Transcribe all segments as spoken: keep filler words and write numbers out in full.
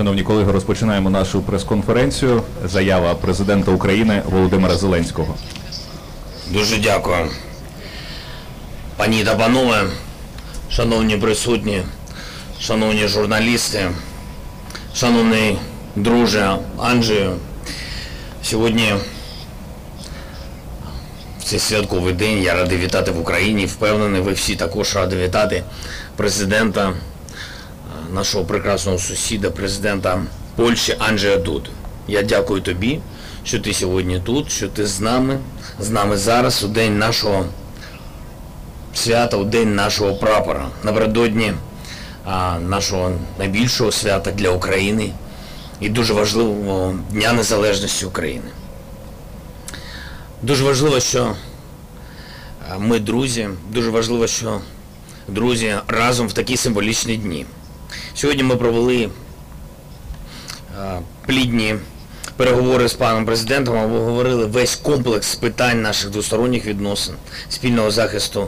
Шановні колеги, розпочинаємо нашу прес-конференцію. Заява президента України Володимира Зеленського. Дуже дякую. Пані та панове, шановні присутні, шановні журналісти, шановний друже Анджею. Сьогодні, в цей святковий день, я радий вітати в Україні. Впевнений, ви всі також раді вітати президента, нашого прекрасного сусіда, президента Польщі Анджея Дуду. Я дякую тобі, що ти сьогодні тут, що ти з нами, з нами зараз, у день нашого свята, у день нашого прапора, напередодні нашого найбільшого свята для України і дуже важливого Дня Незалежності України. Дуже важливо, що ми друзі, дуже важливо, що друзі разом в такі символічні дні. Сьогодні ми провели плідні переговори з паном президентом, обговорили весь комплекс питань наших двосторонніх відносин, спільного захисту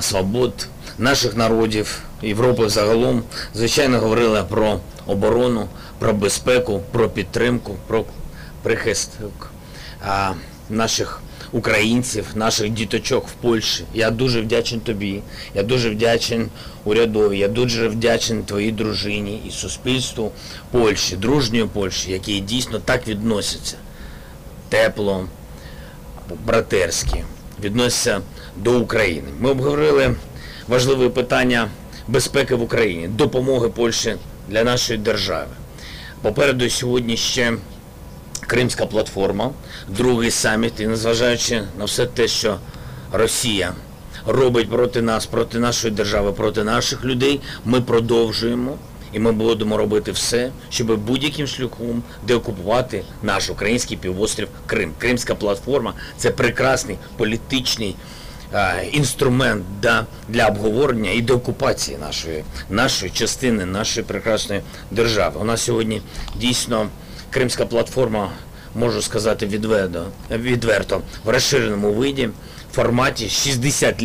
свобод, наших народів, Європи загалом. Звичайно, говорили про оборону, про безпеку, про підтримку, про прихисток наших українців, наших діточок в Польщі. Я дуже вдячен тобі, я дуже вдячен урядові, я дуже вдячен твоїй дружині і суспільству Польщі, дружньої Польщі, які дійсно так відносяться тепло, братерськи, відносяться до України. Ми обговорили важливі питання безпеки в Україні, допомоги Польщі для нашої держави. Попереду сьогодні ще Кримська платформа, другий саміт, і незважаючи на все те, що Росія робить проти нас, проти нашої держави, проти наших людей, ми продовжуємо і ми будемо робити все, щоб будь-яким шляхом деокупувати наш український півострів Крим. Кримська платформа – це прекрасний політичний інструмент для обговорення і деокупації нашої частини, нашої прекрасної держави. У нас сьогодні дійсно Кримська платформа, можу сказати відверто, в розширеному виді, в форматі шістдесят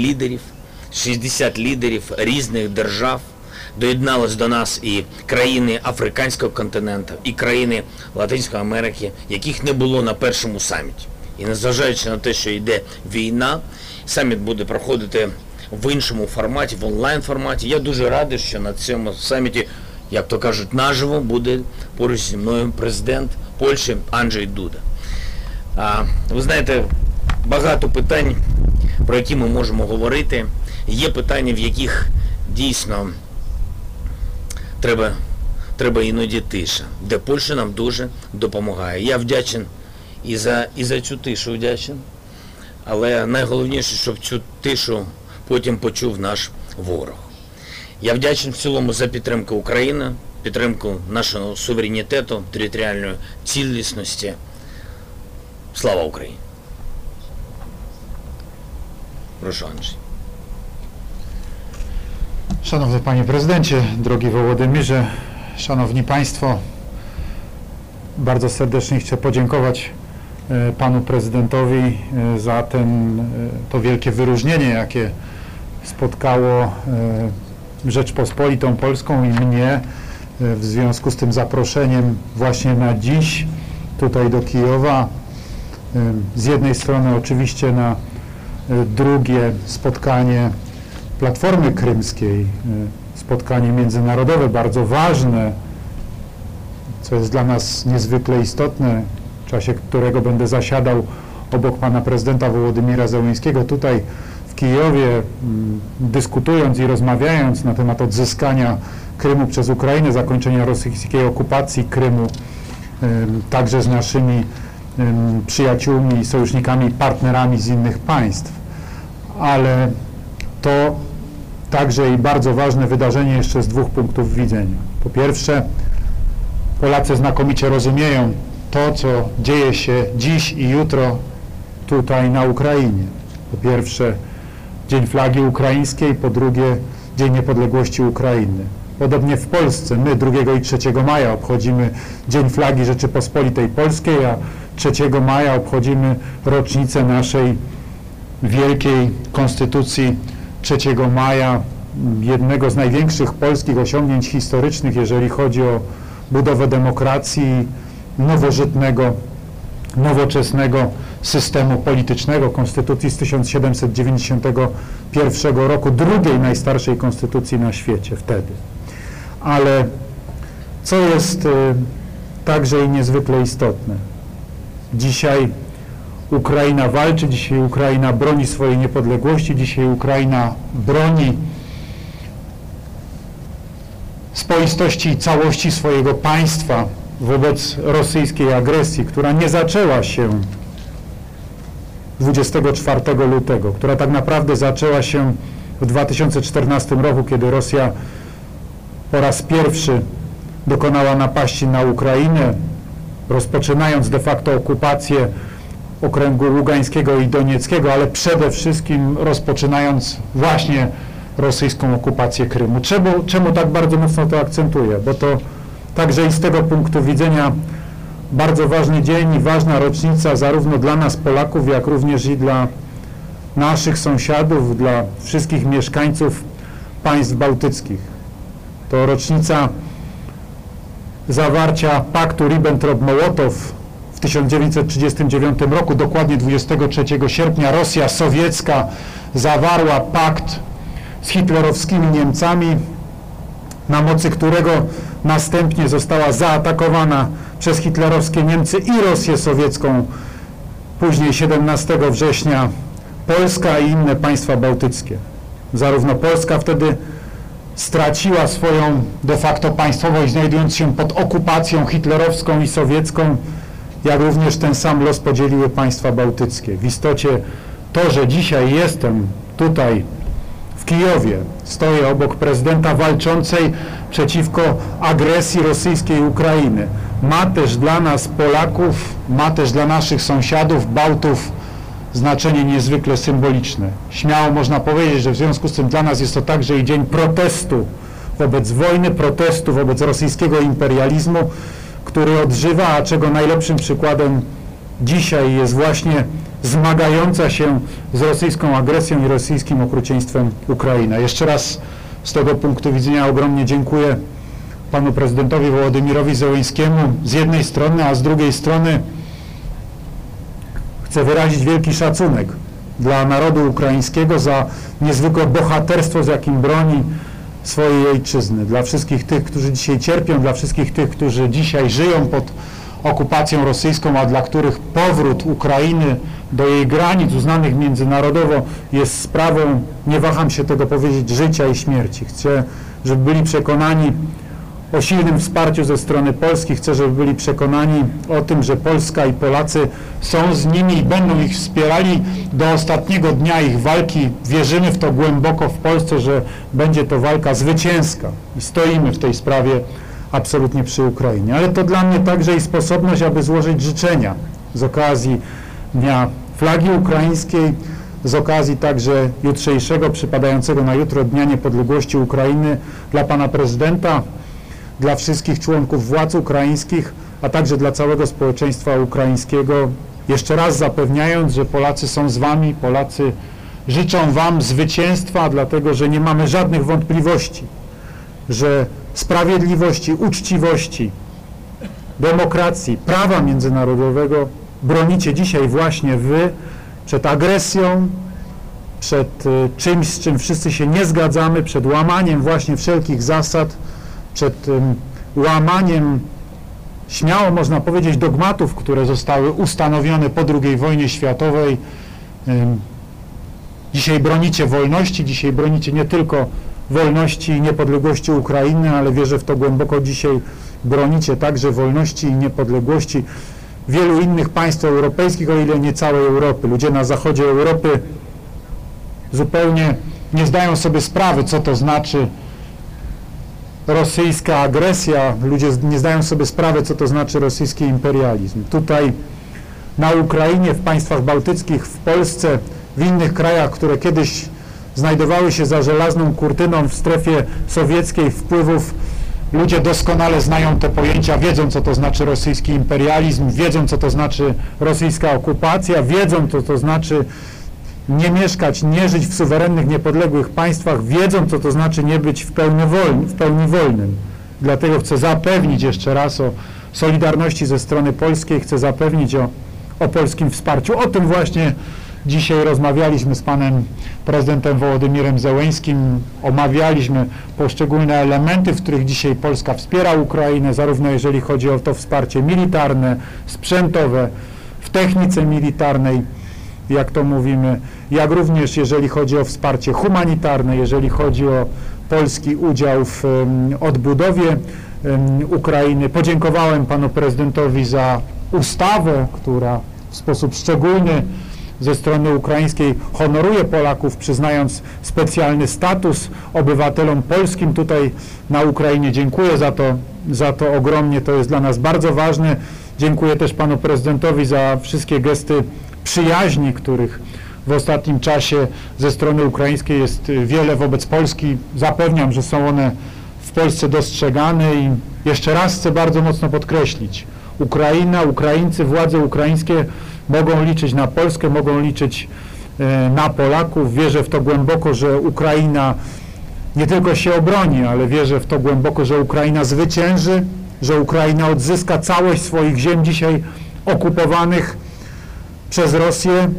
лідерів різних держав. Доєдналися до нас і країни африканського континенту, і країни Латинської Америки, яких не було на першому саміті. І незважаючи на те, що йде війна, саміт буде проходити в іншому форматі, в онлайн-форматі. Я дуже радий, що на цьому саміті, як то кажуть, наживо буде поруч зі мною президент Польщі Анджей Дуда. Ви знаєте, багато питань, про які ми можемо говорити. Є питання, в яких дійсно треба іноді тиша, де Польща нам дуже допомагає. Я вдячен і за цю тишу вдячен, але найголовніше, щоб цю тишу потім почув наш ворог. Я вдячний в цілому за підтримку України, підтримку нашого суверенітету, територіальної цілісності. Слава Україні! Прошу, Анджей. Szanowny Panie Prezydencie, drogi Wołodymirze, Szanowni Państwo, bardzo serdecznie chcę podziękować Panu Prezydentowi za ten, to wielkie wyróżnienie, jakie spotkało Rzeczpospolitą Polską i mnie w związku z tym zaproszeniem właśnie na dziś tutaj do Kijowa. Z jednej strony oczywiście na drugie spotkanie Platformy Krymskiej, spotkanie międzynarodowe, bardzo ważne, co jest dla nas niezwykle istotne, w czasie którego będę zasiadał obok pana prezydenta Wołodymira Zełenskiego tutaj w Kijowie, dyskutując i rozmawiając na temat odzyskania Krymu przez Ukrainę, zakończenia rosyjskiej okupacji Krymu, także z naszymi przyjaciółmi, sojusznikami, partnerami z innych państw. Ale to także i bardzo ważne wydarzenie jeszcze z dwóch punktów widzenia. Po pierwsze, Polacy znakomicie rozumieją to, co dzieje się dziś i jutro tutaj na Ukrainie. Po pierwsze, Dzień Flagi Ukraińskiej, po drugie, Dzień Niepodległości Ukrainy. Podobnie w Polsce my drugiego i trzeciego maja obchodzimy Dzień Flagi Rzeczypospolitej Polskiej, a trzeciego maja obchodzimy rocznicę naszej wielkiej konstytucji trzeciego maja, jednego z największych polskich osiągnięć historycznych, jeżeli chodzi o budowę demokracji, nowożytnego, nowoczesnego systemu politycznego, konstytucji z tysiąc siedemset dziewięćdziesiątego pierwszego roku, drugiej najstarszej konstytucji na świecie wtedy. Ale co jest także i niezwykle istotne, dzisiaj Ukraina walczy, dzisiaj Ukraina broni swojej niepodległości, dzisiaj Ukraina broni spoistości i całości swojego państwa wobec rosyjskiej agresji, która nie zaczęła się dwudziestego czwartego lutego, która tak naprawdę zaczęła się w dwa tysiące czternastym roku, kiedy Rosja po raz pierwszy dokonała napaści na Ukrainę, rozpoczynając de facto okupację okręgu Ługańskiego i Donieckiego, ale przede wszystkim rozpoczynając właśnie rosyjską okupację Krymu. Czemu, czemu tak bardzo mocno to akcentuję? Bo to także i z tego punktu widzenia bardzo ważny dzień i ważna rocznica zarówno dla nas Polaków, jak również i dla naszych sąsiadów, dla wszystkich mieszkańców państw bałtyckich. To rocznica zawarcia paktu Ribbentrop-Mołotow w tysiąc dziewięćset trzydziestym dziewiątym roku, dokładnie dwudziestego trzeciego sierpnia Rosja sowiecka zawarła pakt z hitlerowskimi Niemcami, na mocy którego następnie została zaatakowana przez hitlerowskie Niemcy i Rosję sowiecką, później siedemnastego września Polska i inne państwa bałtyckie. Zarówno Polska wtedy straciła swoją de facto państwowość, znajdując się pod okupacją hitlerowską i sowiecką, jak również ten sam los podzieliły państwa bałtyckie. W istocie to, że dzisiaj jestem tutaj w Kijowie, stoję obok prezydenta walczącej przeciwko agresji rosyjskiej Ukrainy, ma też dla nas Polaków, ma też dla naszych sąsiadów, Bałtów znaczenie niezwykle symboliczne. Śmiało można powiedzieć, że w związku z tym dla nas jest to także i dzień protestu wobec wojny, protestu wobec rosyjskiego imperializmu, który odżywa, a czego najlepszym przykładem dzisiaj jest właśnie zmagająca się z rosyjską agresją i rosyjskim okrucieństwem Ukraina. Jeszcze raz z tego punktu widzenia ogromnie dziękuję panu prezydentowi Wołodymirowi Zełenskiemu z jednej strony, a z drugiej strony chcę wyrazić wielki szacunek dla narodu ukraińskiego za niezwykłe bohaterstwo, z jakim broni swojej ojczyzny. Dla wszystkich tych, którzy dzisiaj cierpią, dla wszystkich tych, którzy dzisiaj żyją pod okupacją rosyjską, a dla których powrót Ukrainy do jej granic uznanych międzynarodowo jest sprawą, nie waham się tego powiedzieć, życia i śmierci. Chcę, żeby byli przekonani o silnym wsparciu ze strony Polski. Chcę, żeby byli przekonani o tym, że Polska i Polacy są z nimi i będą ich wspierali do ostatniego dnia ich walki. Wierzymy w to głęboko w Polsce, że będzie to walka zwycięska i stoimy w tej sprawie absolutnie przy Ukrainie. Ale to dla mnie także i sposobność, aby złożyć życzenia z okazji Dnia Flagi Ukraińskiej, z okazji także jutrzejszego, przypadającego na jutro Dnia Niepodległości Ukrainy dla pana prezydenta, dla wszystkich członków władz ukraińskich, a także dla całego społeczeństwa ukraińskiego. Jeszcze raz zapewniając, że Polacy są z wami, Polacy życzą wam zwycięstwa, dlatego że nie mamy żadnych wątpliwości, że sprawiedliwości, uczciwości, demokracji, prawa międzynarodowego bronicie dzisiaj właśnie wy przed agresją, przed czymś, z czym wszyscy się nie zgadzamy, przed łamaniem właśnie wszelkich zasad, przed łamaniem, śmiało można powiedzieć, dogmatów, które zostały ustanowione po drugiej wojnie światowej. Dzisiaj bronicie wolności, dzisiaj bronicie nie tylko wolności i niepodległości Ukrainy, ale wierzę w to głęboko, dzisiaj bronicie także wolności i niepodległości wielu innych państw europejskich, o ile nie całej Europy. Ludzie na zachodzie Europy zupełnie nie zdają sobie sprawy, co to znaczy rosyjska agresja, ludzie nie zdają sobie sprawy, co to znaczy rosyjski imperializm. Tutaj na Ukrainie, w państwach bałtyckich, w Polsce, w innych krajach, które kiedyś znajdowały się za żelazną kurtyną w strefie sowieckiej wpływów, ludzie doskonale znają te pojęcia, wiedzą, co to znaczy rosyjski imperializm, wiedzą, co to znaczy rosyjska okupacja, wiedzą, co to znaczy nie mieszkać, nie żyć w suwerennych, niepodległych państwach, wiedzą, co to znaczy nie być w pełni wolnym. Dlatego chcę zapewnić jeszcze raz o solidarności ze strony polskiej, chcę zapewnić o, o polskim wsparciu. O tym właśnie dzisiaj rozmawialiśmy z panem prezydentem Wołodymirem Zełeńskim, omawialiśmy poszczególne elementy, w których dzisiaj Polska wspiera Ukrainę, zarówno jeżeli chodzi o to wsparcie militarne, sprzętowe, w technice militarnej, jak to mówimy, jak również jeżeli chodzi o wsparcie humanitarne, jeżeli chodzi o polski udział w odbudowie Ukrainy. Podziękowałem panu prezydentowi za ustawę, która w sposób szczególny ze strony ukraińskiej honoruje Polaków, przyznając specjalny status obywatelom polskim tutaj na Ukrainie. Dziękuję za to, za to ogromnie, to jest dla nas bardzo ważne. Dziękuję też panu prezydentowi za wszystkie gesty przyjaźni, których w ostatnim czasie ze strony ukraińskiej jest wiele wobec Polski. Zapewniam, że są one w Polsce dostrzegane i jeszcze raz chcę bardzo mocno podkreślić. Ukraina, Ukraińcy, władze ukraińskie mogą liczyć na Polskę, mogą liczyć na Polaków. Wierzę w to głęboko, że Ukraina nie tylko się obroni, ale wierzę w to głęboko, że Ukraina zwycięży, że Ukraina odzyska całość swoich ziem dzisiaj okupowanych przez Rosję,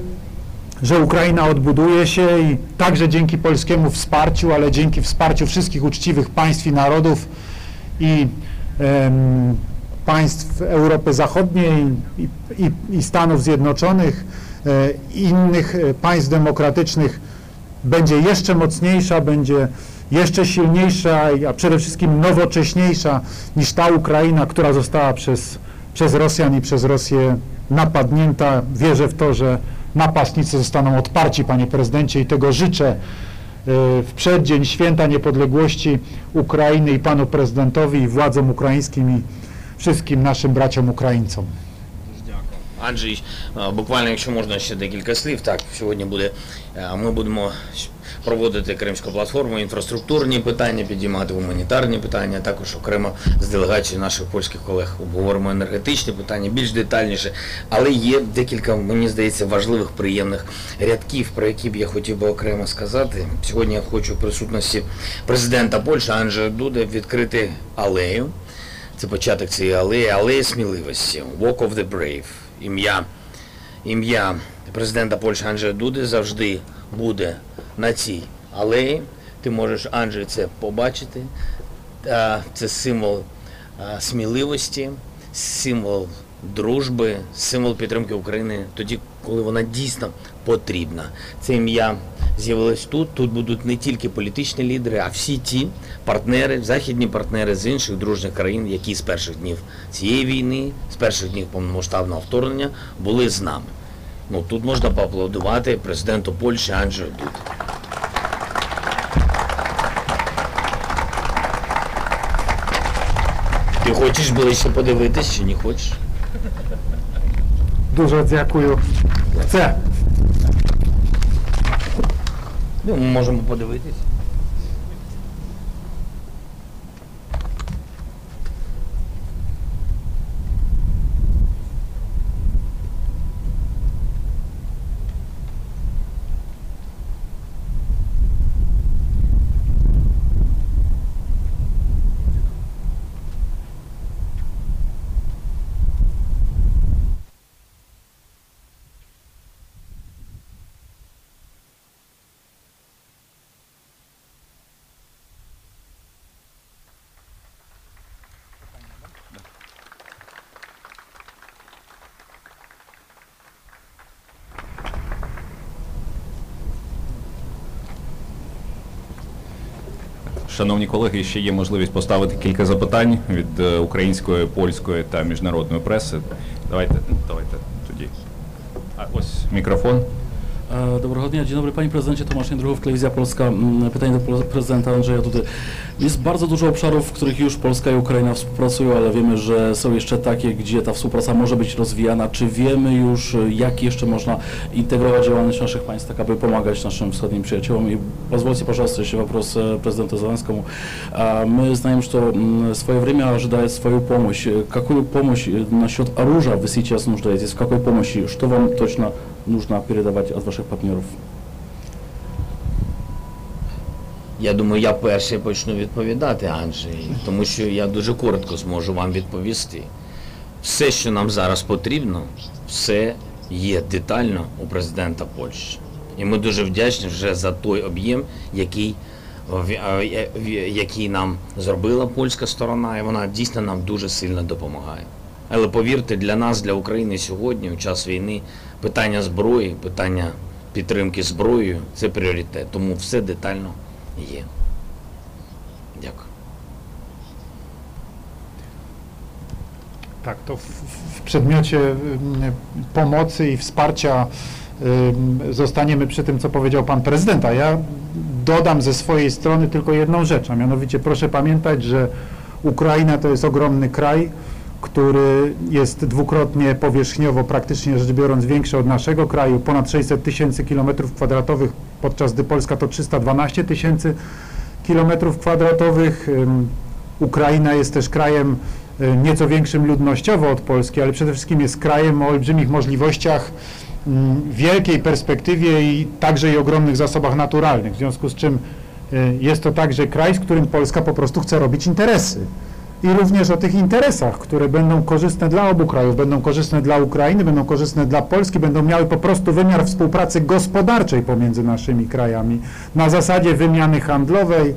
że Ukraina odbuduje się i także dzięki polskiemu wsparciu, ale dzięki wsparciu wszystkich uczciwych państw i narodów i em, państw Europy Zachodniej i, i, i Stanów Zjednoczonych, e, innych państw demokratycznych będzie jeszcze mocniejsza, będzie jeszcze silniejsza, a przede wszystkim nowocześniejsza niż ta Ukraina, która została przez, przez Rosjan i przez Rosję napadnięta. Wierzę w to, że napastnicy zostaną odparci, panie prezydencie, i tego życzę w przeddzień Święta Niepodległości Ukrainy i panu prezydentowi, i władzom ukraińskim, i wszystkim naszym braciom Українцям. Андрій, буквально, якщо можна ще декілька слів, так, сьогодні буде, ми будемо проводити Кримську платформу, інфраструктурні питання, підіймати гуманітарні питання, також окремо з делегацією наших польських колег обговоримо енергетичні питання, більш детальніше, але є декілька, мені здається, важливих, приємних рядків, про які б я хотів би окремо сказати. Сьогодні я хочу в присутності президента Польщі Анджея Дуди відкрити алею. Це початок цієї алеї, алеї сміливості, Walk of the Brave. Ім'я ім'я президента Польщі Анджея Дуди завжди буде на цій алеї. Ти можеш, Анджей, це побачити. Це символ сміливості, символ дружби, символ підтримки України тоді, коли вона дійсно потрібна. Це ім'я з'явилось тут. Тут будуть не тільки політичні лідери, а всі ті партнери, західні партнери з інших дружніх країн, які з перших днів цієї війни, з перших днів повномасштабного вторгнення були з нами. Ну, тут можна поаплодувати президенту Польщі Анджею Дуді. Ти хочеш ближче подивитись, чи не хочеш? Дуже дякую. Це. Ми можемо подивитись. Шановні колеги, ще є можливість поставити кілька запитань від української, польської та міжнародної преси. Давайте, давайте тоді. А ось мікрофон. Dobrego dnia, dzień dobry Panie Prezydencie, Tomasz Jędruchów, Telewizja Polska. Pytanie do prezydenta Andrzeja Dudy. Jest bardzo dużo obszarów, w których już Polska i Ukraina współpracują, ale wiemy, że są jeszcze takie, gdzie ta współpraca może być rozwijana. Czy wiemy już, jak jeszcze można integrować działalność naszych państw, tak aby pomagać naszym wschodnim przyjaciołom? I pozwólcie, proszę, jeszcze вопрос prezydenta Zełenskiemu. My знаем, что w swoje время ожидает свою помощь. Какую помощь насчет оружия вы сейчас нуждаетесь? В какой помощи? Что вам точно нужно передавать от ваших партнеров? Я думаю, я перший почну відповідати, Анджей, тому що я дуже коротко зможу вам відповісти. Все, що нам зараз потрібно, все є детально у президента Польщі. І ми дуже вдячні вже за той об'єм, який, який нам зробила польська сторона, і вона дійсно нам дуже сильно допомагає. Але повірте, для нас, для України сьогодні, у час війни, питання зброї, питання підтримки зброєю – це пріоритет. Тому все детально є. Дякую. Tak, to w, w przedmiocie pomocy i wsparcia y, zostaniemy przy tym, co powiedział pan prezydent. A ja dodam ze swojej strony tylko jedną rzecz, a mianowicie proszę pamiętać, że Ukraina to jest ogromny kraj, który jest dwukrotnie powierzchniowo, praktycznie rzecz biorąc, większy od naszego kraju, ponad sześćset tysięcy kilometrów kwadratowych, podczas gdy Polska to trzysta dwanaście tysięcy kilometrów kwadratowych. Ukraina jest też krajem nieco większym ludnościowo od Polski, ale przede wszystkim jest krajem o olbrzymich możliwościach, wielkiej perspektywie i także i ogromnych zasobach naturalnych, w związku z czym jest to także kraj, z którym Polska po prostu chce robić interesy. I również o tych interesach, które będą korzystne dla obu krajów, będą korzystne dla Ukrainy, będą korzystne dla Polski, będą miały po prostu wymiar współpracy gospodarczej pomiędzy naszymi krajami, na zasadzie wymiany handlowej,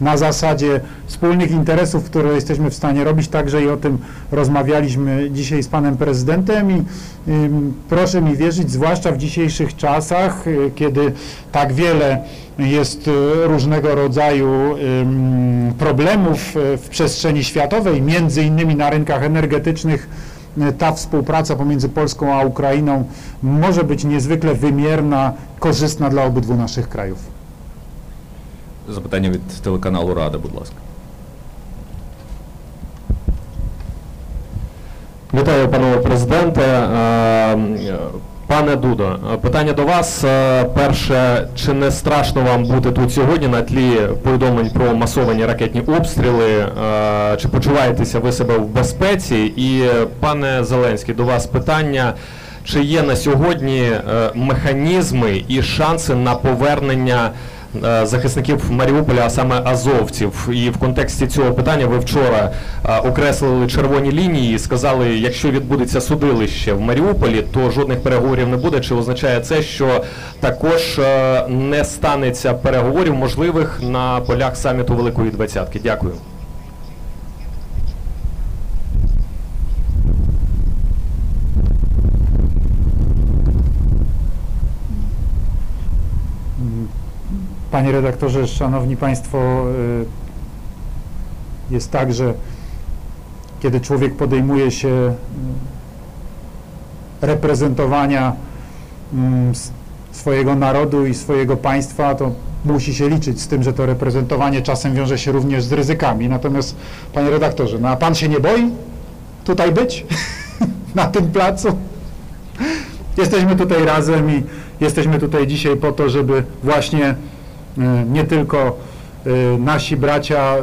na zasadzie wspólnych interesów, które jesteśmy w stanie robić, także i o tym rozmawialiśmy dzisiaj z panem prezydentem i y, proszę mi wierzyć, zwłaszcza w dzisiejszych czasach, y, kiedy tak wiele jest y, różnego rodzaju y, problemów y, w przestrzeni światowej, między innymi na rynkach energetycznych, y, ta współpraca pomiędzy Polską a Ukrainą może być niezwykle wymierna, korzystna dla obydwu naszych krajów. Запитання від телеканалу «Рада», будь ласка. Вітаю, пане президенте. Пане Дудо, питання до вас. Перше, чи не страшно вам бути тут сьогодні на тлі повідомлень про масовані ракетні обстріли? Чи почуваєтеся ви себе в безпеці? І, пане Зеленський, до вас питання. Чи є на сьогодні механізми і шанси на повернення захисників Маріуполя, а саме азовців? І в контексті цього питання ви вчора окреслили червоні лінії і сказали, якщо відбудеться судилище в Маріуполі, то жодних переговорів не буде. Чи означає це, що також не станеться переговорів можливих на полях саміту Великої Двадцятки? Дякую. Panie redaktorze, szanowni państwo, jest tak, że kiedy człowiek podejmuje się reprezentowania swojego narodu i swojego państwa, to musi się liczyć z tym, że to reprezentowanie czasem wiąże się również z ryzykami. Natomiast, panie redaktorze, no a pan się nie boi tutaj być, na tym placu? Jesteśmy tutaj razem i jesteśmy tutaj dzisiaj po to, żeby właśnie nie tylko nasi bracia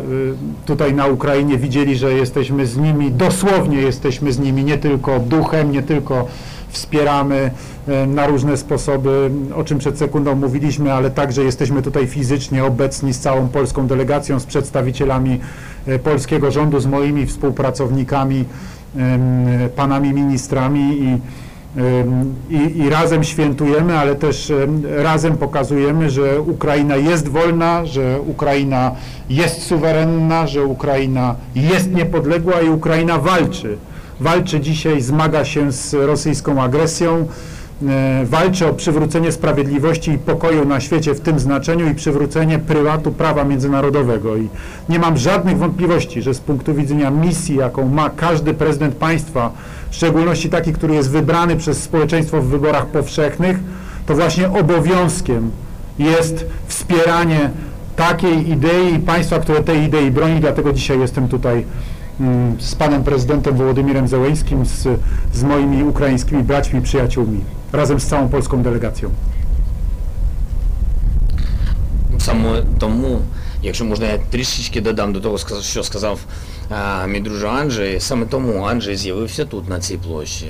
tutaj na Ukrainie widzieli, że jesteśmy z nimi, dosłownie jesteśmy z nimi, nie tylko duchem, nie tylko wspieramy na różne sposoby, o czym przed sekundą mówiliśmy, ale także jesteśmy tutaj fizycznie obecni z całą polską delegacją, z przedstawicielami polskiego rządu, z moimi współpracownikami, panami ministrami i I, I razem świętujemy, ale też razem pokazujemy, że Ukraina jest wolna, że Ukraina jest suwerenna, że Ukraina jest niepodległa i Ukraina walczy. Walczy dzisiaj, zmaga się z rosyjską agresją, walczy o przywrócenie sprawiedliwości i pokoju na świecie w tym znaczeniu i przywrócenie prywatu prawa międzynarodowego. I nie mam żadnych wątpliwości, że z punktu widzenia misji, jaką ma każdy prezydent państwa, w szczególności taki, który jest wybrany przez społeczeństwo w wyborach powszechnych, to właśnie obowiązkiem jest wspieranie takiej idei i państwa, które tej idei broni. Dlatego dzisiaj jestem tutaj z panem prezydentem Wołodymirem Zełeńskim, z, z moimi ukraińskimi braćmi, przyjaciółmi, razem z całą polską delegacją. Samo tomu, якщо можна, я трішечки додам до того, що сказав мій друже Анджей, саме тому Анджей з'явився тут, на цій площі.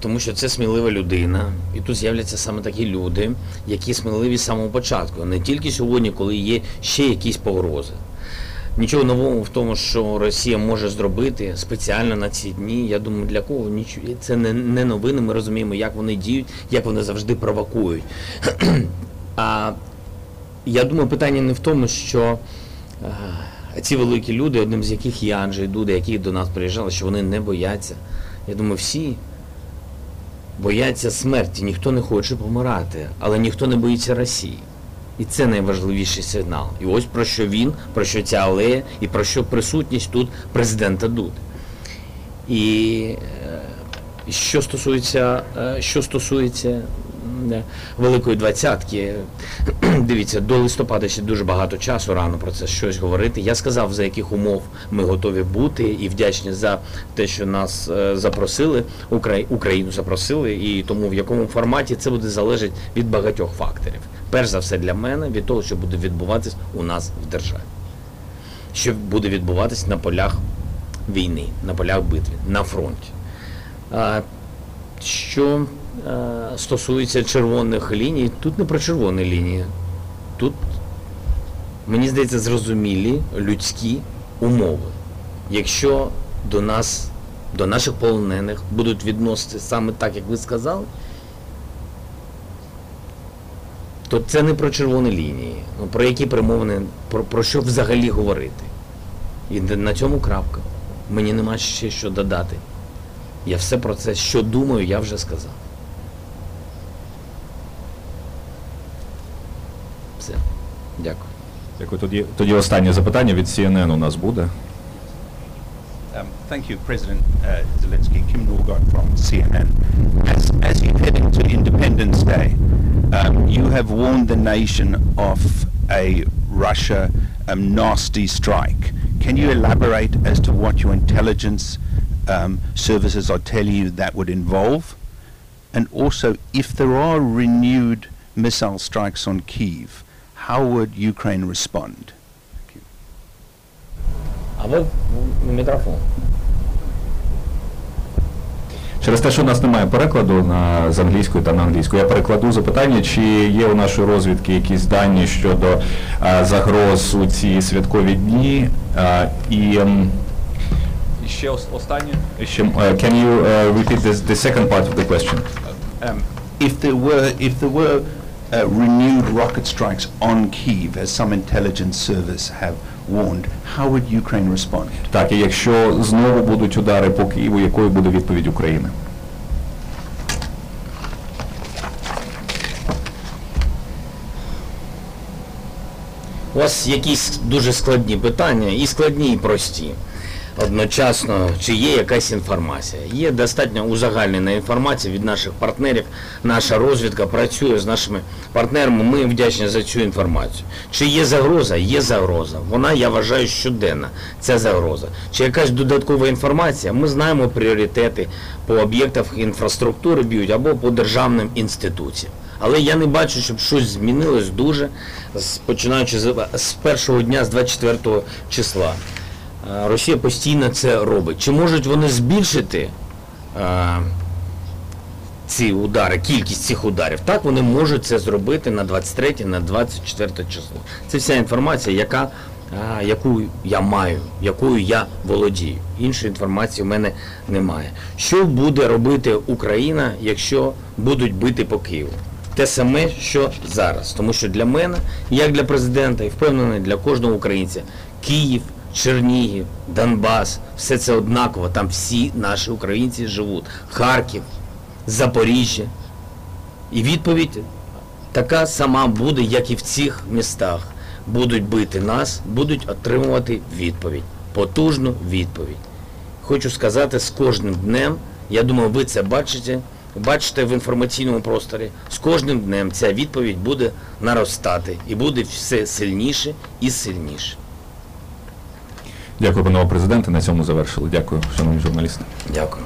тому що це смілива людина, і тут з'являться саме такі люди, які сміливі з самого початку, не тільки сьогодні, коли є ще якісь погрози. Нічого нового в тому, що Росія може зробити спеціально на ці дні, я думаю, для кого? Це не новини, ми розуміємо, як вони діють, як вони завжди провокують. А я думаю, питання не в тому, що ці великі люди, одним з яких є Анджей Дуда, які до нас приїжджали, що вони не бояться. Я думаю, всі бояться смерті, ніхто не хоче помирати, але ніхто не боїться Росії. І це найважливіший сигнал. І ось про що він, про що ця алея, і про що присутність тут президента Дуди. І що стосується, що стосується Великої Двадцятки, дивіться, до листопада ще дуже багато часу, рано про це щось говорити. Я сказав, за яких умов ми готові бути, і вдячні за те, що нас запросили, Україну запросили, і тому в якому форматі це буде залежати від багатьох факторів. Перш за все для мене, від того, що буде відбуватись у нас в державі. Що буде відбуватись на полях війни, на полях битви, на фронті. Що стосується червоних ліній, тут не про червоні лінії. Тут, мені здається, зрозумілі людські умови. Якщо до нас, до наших полонених будуть відноситися саме так, як ви сказали, то це не про червоні лінії, про які перемовини, про, про що взагалі говорити. І на цьому крапка. Мені нема ще що додати. Я все про це, що думаю, я вже сказав. Все. Дякую. Дякую. Тоді, тоді останнє запитання від Сі Ен Ен у нас буде. Thank you, President uh, Zelensky. Kim Norgard from C N N. As, as you head into Independence Day, Um, you have warned the nation of a Russia um, nasty strike. Can you elaborate as to what your intelligence um, services are telling you that would involve? And also, if there are renewed missile strikes on Kyiv, how would Ukraine respond? Thank you. А вот микрофон. Через те, що у нас немає перекладу на, з англійської та на англійську, я перекладу запитання, чи є у нашої розвідки якісь дані щодо а, загроз у ці святкові дні. А, і ще останнє. Can you uh, repeat this, the second part of the question? Um, if there were, if there were uh, renewed rocket strikes on Kyiv, as some intelligence service have warned, how would Ukraine respond? Так, і якщо знову будуть удари по Києву, якою буде відповідь України? У вас якісь дуже складні питання, і складні, і прості. Одночасно, чи є якась інформація? Є достатньо узагальнена інформація від наших партнерів. Наша розвідка працює з нашими партнерами, ми вдячні за цю інформацію. Чи є загроза? Є загроза. Вона, я вважаю, щоденна. Це загроза. Чи якась додаткова інформація? Ми знаємо пріоритети по об'єктах інфраструктури б'ють або по державним інституціям. Але я не бачу, щоб щось змінилось дуже, починаючи з першого дня, з двадцять четвертого числа. Росія постійно це робить. Чи можуть вони збільшити а, ці удари, кількість цих ударів? Так, вони можуть це зробити на двадцять третє, на двадцять четверте число. Це вся інформація, яка, а, яку я маю, якою я володію. Іншої інформації в мене немає. Що буде робити Україна, якщо будуть бити по Києву? Те саме, що зараз. Тому що для мене, як для президента, і впевнений для кожного українця, Київ, Чернігів, Донбас, все це однаково, там всі наші українці живуть. Харків, Запоріжжя. І відповідь така сама буде, як і в цих містах. Будуть бити нас, будуть отримувати відповідь, потужну відповідь. Хочу сказати, з кожним днем, я думаю, ви це бачите, бачите в інформаційному просторі, з кожним днем ця відповідь буде наростати і буде все сильніше і сильніше. Дякую, панове президенте. На цьому завершили. Дякую, шановні журналісти. Дякую.